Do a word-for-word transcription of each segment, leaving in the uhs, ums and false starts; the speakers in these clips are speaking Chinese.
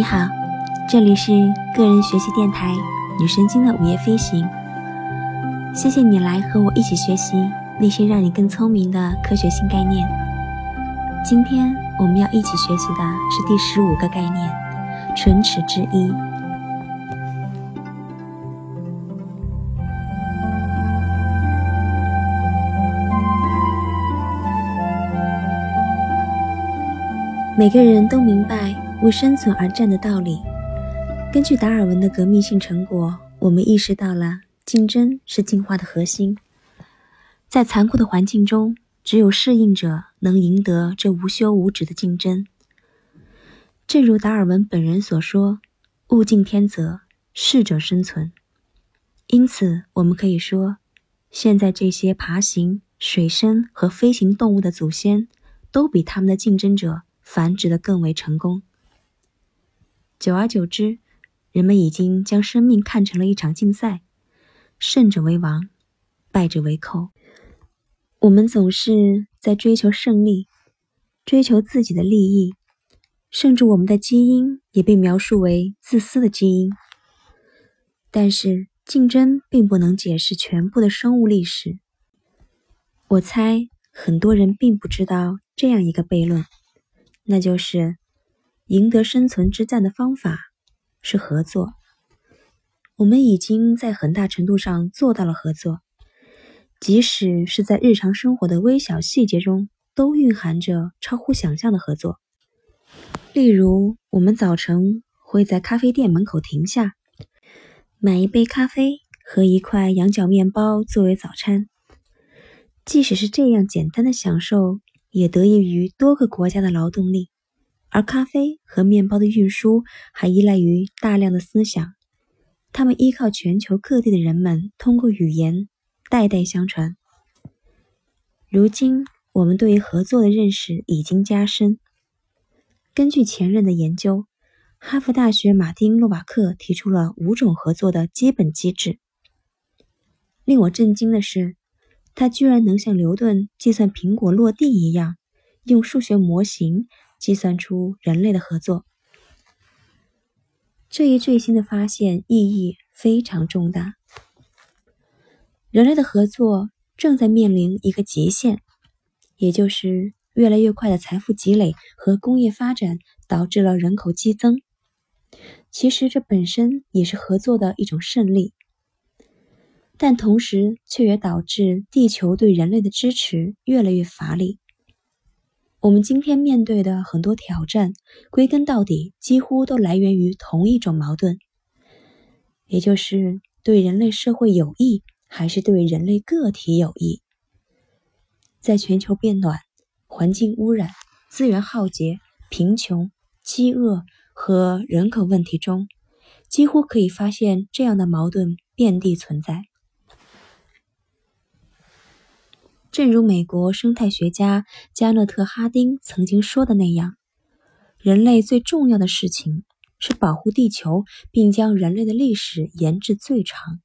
你好，这里是个人学习电台女神经的午夜飞行。谢谢你来和我一起学习那些让你更聪明的科学新概念。今天我们要一起学习的是第十五个概念，唇齿之一。每个人都明白为生存而战的道理。根据达尔文的革命性成果，我们意识到了竞争是进化的核心。在残酷的环境中，只有适应者能赢得这无休无止的竞争。正如达尔文本人所说，物竞天择，适者生存。因此，我们可以说，现在这些爬行、水生和飞行动物的祖先，都比他们的竞争者繁殖得更为成功。久而久之，人们已经将生命看成了一场竞赛，胜者为王，败者为寇。我们总是在追求胜利，追求自己的利益，甚至我们的基因也被描述为自私的基因。但是，竞争并不能解释全部的生物历史。我猜，很多人并不知道这样一个悖论。那就是，赢得生存之战的方法是合作。我们已经在很大程度上做到了合作，即使是在日常生活的微小细节中，都蕴含着超乎想象的合作。例如，我们早晨会在咖啡店门口停下，买一杯咖啡和一块羊角面包作为早餐。即使是这样简单的享受，也得益于多个国家的劳动力，而咖啡和面包的运输还依赖于大量的思想，他们依靠全球各地的人们通过语言代代相传。如今，我们对于合作的认识已经加深。根据前人的研究，哈佛大学马丁·洛瓦克提出了五种合作的基本机制。令我震惊的是，他居然能像牛顿计算苹果落地一样，用数学模型计算出人类的合作。这一最新的发现意义非常重大。人类的合作正在面临一个极限，也就是越来越快的财富积累和工业发展导致了人口激增。其实这本身也是合作的一种胜利。但同时却也导致地球对人类的支持越来越乏力。我们今天面对的很多挑战，归根到底几乎都来源于同一种矛盾，也就是对人类社会有益还是对人类个体有益。在全球变暖、环境污染、资源耗竭、贫穷、饥饿和人口问题中，几乎可以发现这样的矛盾遍地存在。正如美国生态学家加勒特·哈丁曾经说的那样，人类最重要的事情是保护地球，并将人类的历史延至最长。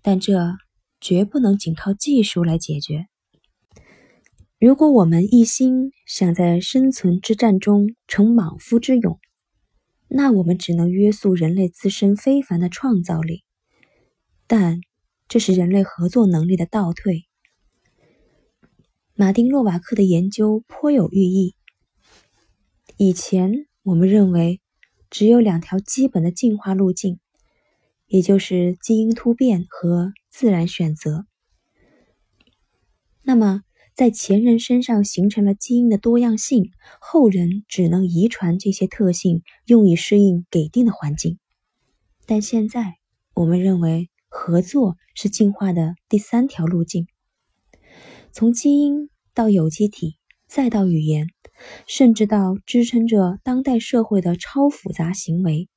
但这绝不能仅靠技术来解决。如果我们一心想在生存之战中逞莽夫之勇，那我们只能约束人类自身非凡的创造力，但这是人类合作能力的倒退。马丁·洛瓦克的研究颇有寓意。以前我们认为只有两条基本的进化路径，也就是基因突变和自然选择。那么，在前人身上形成了基因的多样性，后人只能遗传这些特性，用以适应给定的环境。但现在，我们认为合作是进化的第三条路径。从基因到有机体，再到语言，甚至到支撑着当代社会的超复杂行为，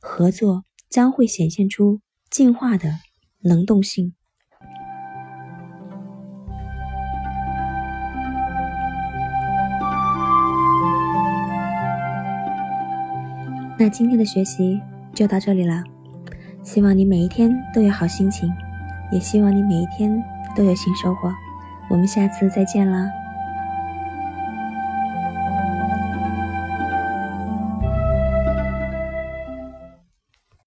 合作将会显现出进化的能动性。那今天的学习就到这里了，希望你每一天都有好心情，也希望你每一天都有新收获。我们下次再见了。